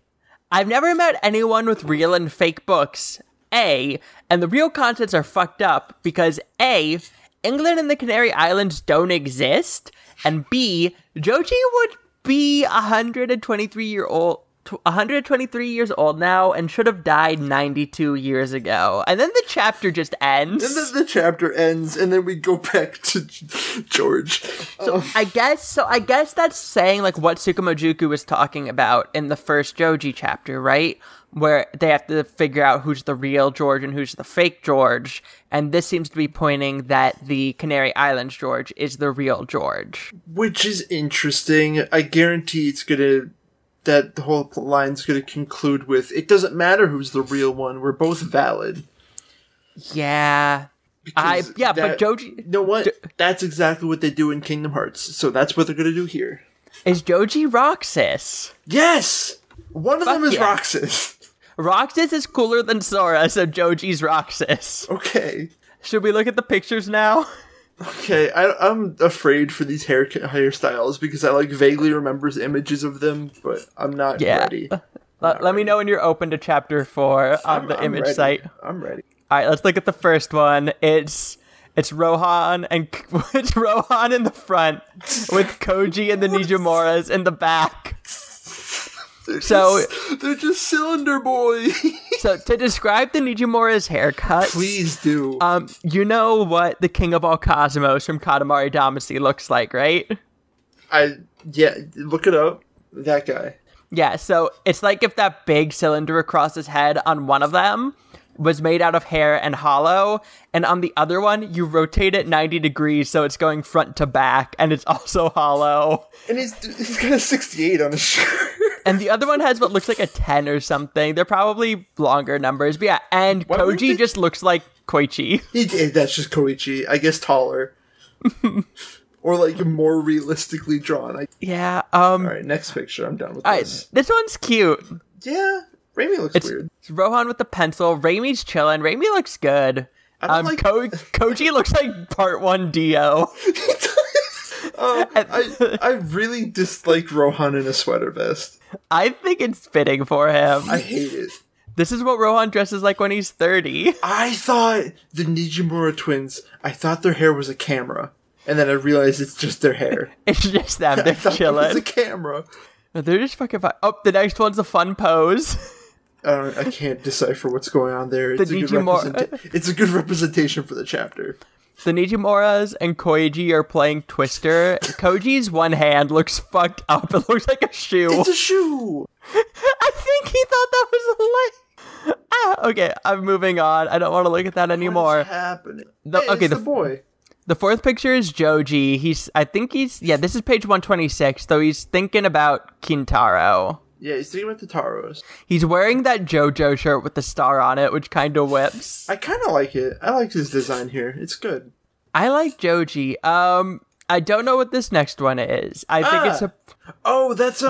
I've never met anyone with real and fake books, A, and the real contents are fucked up because A, England and the Canary Islands don't exist, and B, Joji would be 123 year old 123 years old now and should have died 92 years ago. And then the chapter just ends. And then the chapter ends, and then we go back to George. So I guess that's saying like what Tsukumojuku was talking about in the first Joji chapter, right? Where they have to figure out who's the real George and who's the fake George. And this seems to be pointing that the Canary Islands George is the real George. Which is interesting. I guarantee it's going to... that the whole line's going to conclude with, it doesn't matter who's the real one, we're both valid. Yeah. But Joji... You know what? That's exactly what they do in Kingdom Hearts, so that's what they're going to do here. Is Joji Roxas? Yes! One of them is Roxas. Roxas is cooler than Sora, so Joji's Roxas. Okay. Should we look at the pictures now? Okay, I'm afraid for these hairstyles because I vaguely remember images of them, but I'm not ready. Let me know when you're open to chapter 4 on the image site. I'm ready. All right, let's look at the first one. It's Rohan and it's Rohan in the front with Koji and the Nijimuras in the back. They're just cylinder boys. So to describe the Nijimura's haircut, please do. You know what the King of All Cosmos from Katamari Damacy looks like, right? Look it up. That guy. Yeah, so it's like if that big cylinder across his head on one of them was made out of hair and hollow, and on the other one you rotate it 90 degrees so it's going front to back and it's also hollow. And he's got a 68 on his shirt. And the other one has what looks like a 10 or something. They're probably longer numbers. But yeah, and Koji just looks like Koichi. He did. That's just Koichi. I guess taller. Or more realistically drawn. Yeah. All right, next picture. I'm done with this. This one's cute. Yeah. Raimi looks weird. It's Rohan with the pencil. Raimi's chilling. Raimi looks good. Koji looks like part 1 Dio. I really dislike Rohan in a sweater vest. I think it's fitting for him. I hate it. This is what Rohan dresses like when he's 30. I thought the Nijimura twins, I thought their hair was a camera. And then I realized it's just their hair. It's just them. They're chilling. It's a camera. No, they're just fucking fine. Oh, the next one's a fun pose. I can't decipher what's going on there. It's a good representation for the chapter. The Nijimuras and Koji are playing Twister. Koji's one hand looks fucked up. It looks like a shoe. It's a shoe! I think he thought that was a leg. Okay, I'm moving on. I don't want to look at that anymore. What's happening? The boy. The fourth picture is Joji. This is page 126, though he's thinking about Kintaro. Yeah, he's thinking about the Taros. He's wearing that JoJo shirt with the star on it, which kind of whips. I kind of like it. I like his design here. It's good. I like Joji. I don't know what this next one is. I think it's a... Oh, that's,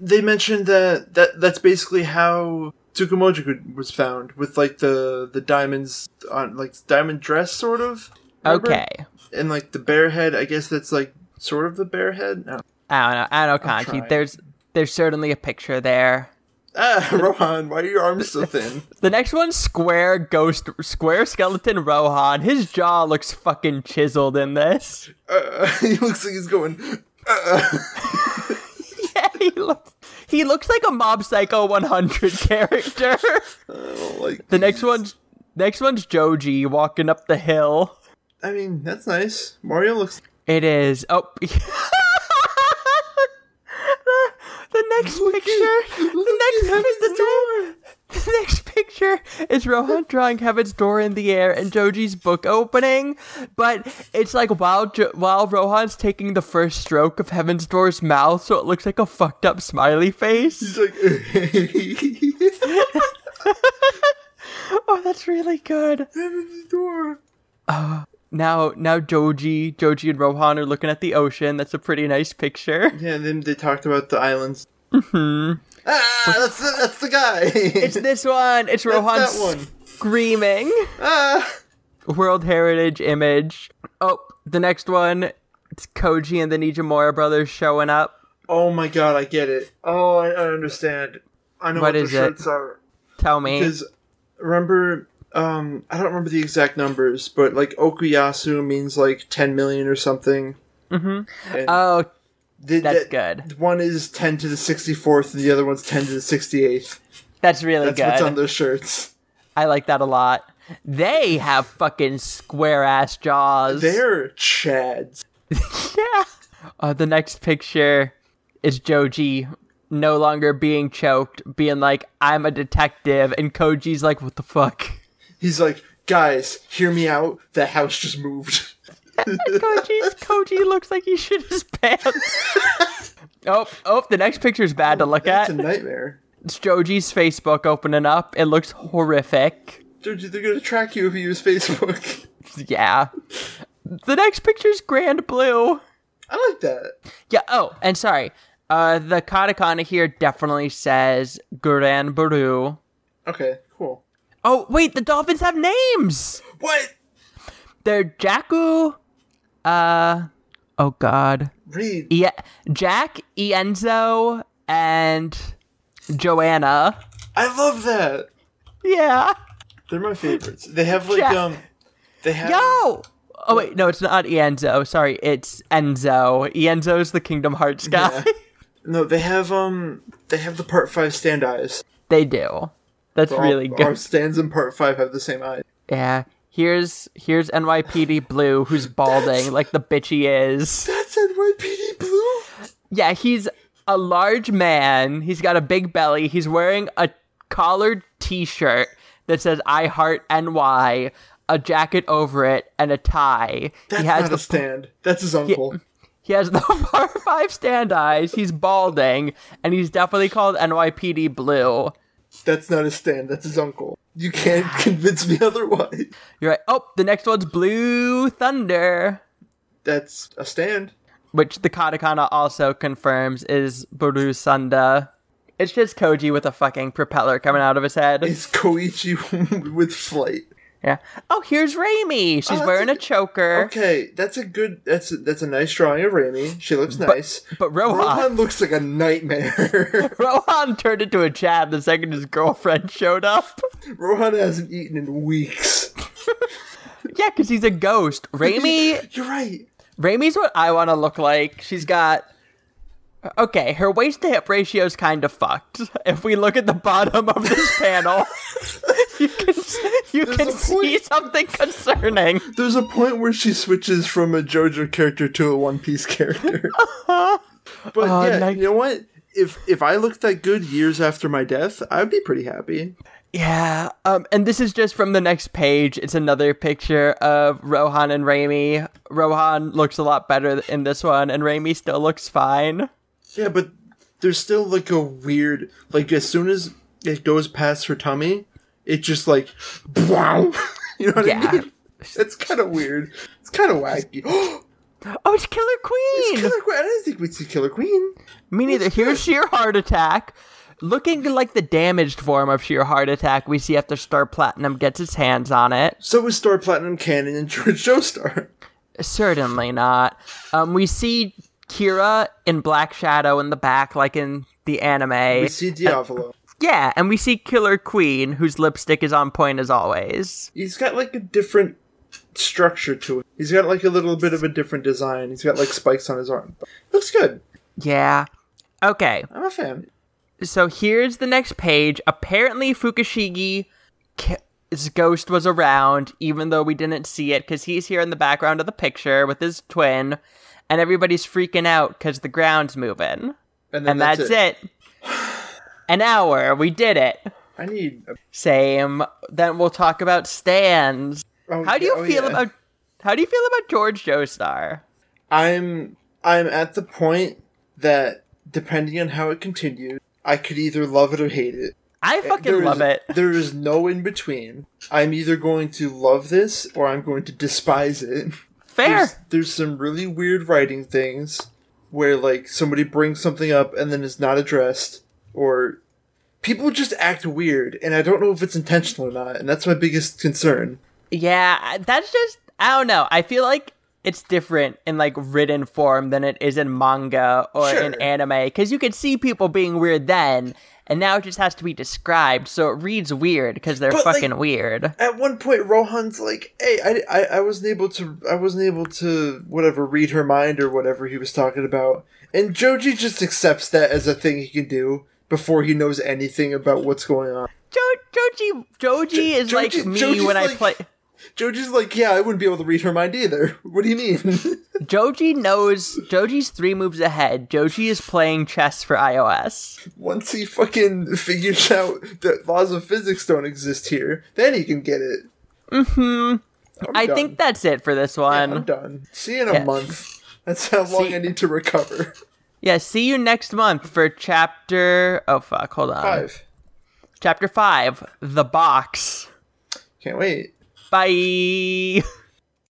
They mentioned that's basically how Tsukumojuku was found, with, the diamonds on, diamond dress, sort of. Remember? Okay. And, the bear head, I guess that's, sort of the bear head? No. I don't know, Kanji. There's certainly a picture there. Rohan, why are your arms so thin? The next one's square skeleton Rohan. His jaw looks fucking chiseled in this. He looks like he's going, Yeah, he looks like a Mob Psycho 100 character. I don't like the these. Next one's Joji walking up the hill. I mean, that's nice. Morioh looks... It is. Oh... The next picture is Rohan drawing Heaven's Door in the air and Joji's book opening, but it's while Rohan's taking the first stroke of Heaven's Door's mouth, so it looks like a fucked up smiley face. He's like, oh, that's really good. Heaven's Door. Now Joji and Rohan are looking at the ocean. That's a pretty nice picture. Yeah, and then they talked about the islands. Mm-hmm. That's the guy. It's this one. It's Rohan screaming. World Heritage image. Oh, the next one. It's Koji and the Nijimura brothers showing up. Oh my god, I get it. Oh, I understand. I know what the shirts are. Tell me. Because remember... I don't remember the exact numbers, but, Okuyasu means, 10 million or something. Mm-hmm. And That's good. One is 10 to the 64th, and the other one's 10 to the 68th. That's really good. That's what's on those shirts. I like that a lot. They have fucking square-ass jaws. They're chads. Yeah. The next picture is Joji no longer being choked, being like, I'm a detective, and Koji's like, what the fuck? He's like, guys, hear me out. The house just moved. Koji looks like he shit his pants. Oh, the next picture is bad to look at. It's a nightmare. It's Joji's Facebook opening up. It looks horrific. Joji, they're going to track you if you use Facebook. Yeah. The next picture's Grand Blue. I like that. Yeah, oh, and sorry. The katakana here definitely says Grand Blue. Okay, cool. Oh, wait, the dolphins have names! What? They're Jakku, oh god. Read. Yeah, Jack, Enzo, and Joanna. I love that. Yeah. They're my favorites. They have like, they have... Yo! Oh wait, no, it's not Enzo, sorry, it's Enzo. Enzo's the Kingdom Hearts guy. Yeah. No, they have the Part 5 stand eyes. They do. That's really good. Our stands in Part 5 have the same eyes. Yeah. Here's NYPD Blue, who's balding like the bitch he is. That's NYPD Blue? Yeah, he's a large man. He's got a big belly. He's wearing a collared t-shirt that says I Heart NY, a jacket over it, and a tie. That's not a stand. That's his uncle. He has the Part 5 stand eyes. He's balding, and he's definitely called NYPD Blue. That's not his stand. That's his uncle. You can't convince me otherwise. You're right. Oh, the next one's Blue Thunder. That's a stand. Which the katakana also confirms is Blue Thunder. It's just Koji with a fucking propeller coming out of his head. It's Koichi with flight. Yeah. Oh, here's Raimi. She's wearing a choker. Okay, that's a good... That's a nice drawing of Raimi. She looks nice. But Rohan looks like a nightmare. Rohan turned into a chad the second his girlfriend showed up. Rohan hasn't eaten in weeks. Yeah, because he's a ghost. Raimi... You're right. Raimi's what I want to look like. She's got... Okay, her waist to hip ratio's kind of fucked. If we look at the bottom of this panel, you can see something concerning. There's a point where she switches from a JoJo character to a One Piece character. Uh-huh. But you know what? If I looked that good years after my death, I'd be pretty happy. Yeah, and this is just from the next page. It's another picture of Rohan and Raimi. Rohan looks a lot better in this one, and Raimi still looks fine. Yeah, but there's still, like, a weird... Like, as soon as it goes past her tummy, it just, like... Wow! You know what I mean? It's kind of weird. It's kind of wacky. Oh, it's Killer Queen! It's Killer Queen! I didn't think we'd see Killer Queen. Me neither. Here's Sheer Heart Attack. Looking like the damaged form of Sheer Heart Attack we see after Star Platinum gets his hands on it. So is Star Platinum canon and George Joestar. Certainly not. We see... Kira in Black Shadow in the back, like in the anime. We see Diavolo. And we see Killer Queen, whose lipstick is on point as always. He's got, like, a different structure to it. He's got, like, a little bit of a different design. He's got, like, spikes on his arm. Looks good. Yeah. Okay. I'm a fan. So here's the next page. Apparently Fukushigi... His ghost was around, even though we didn't see it, because he's here in the background of the picture with his twin... And everybody's freaking out because the ground's moving. And that's it. An hour. We did it. I need... Same. Then we'll talk about stands. Oh, how do you feel about George Joestar? I'm at the point that, depending on how it continues, I could either love it or hate it. I fucking love it. There is no in between. I'm either going to love this or I'm going to despise it. Fair. There's some really weird writing things where, like, somebody brings something up and then it's not addressed, or people just act weird, and I don't know if it's intentional or not, and that's my biggest concern. Yeah, that's just, I don't know. I feel like it's different in like written form than it is in manga or in anime, because you could see people being weird then, and now it just has to be described, so it reads weird because they're fucking weird. At one point, Rohan's like, "Hey, I wasn't able to whatever read her mind or whatever he was talking about," and Joji just accepts that as a thing he can do before he knows anything about what's going on. Joji's like me when I play. Joji's like, yeah, I wouldn't be able to read her mind either. What do you mean? Joji knows. Joji's three moves ahead. Joji is playing chess for iOS. Once he fucking figures out that laws of physics don't exist here, then he can get it. Mm-hmm. I think that's it for this one. Yeah, I'm done. See you in a month. That's how long I need to recover. Yeah, see you next month for chapter... Oh, fuck, hold on. 5. Chapter 5, The Box. Can't wait. Bye.